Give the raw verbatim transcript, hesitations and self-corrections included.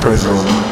prison.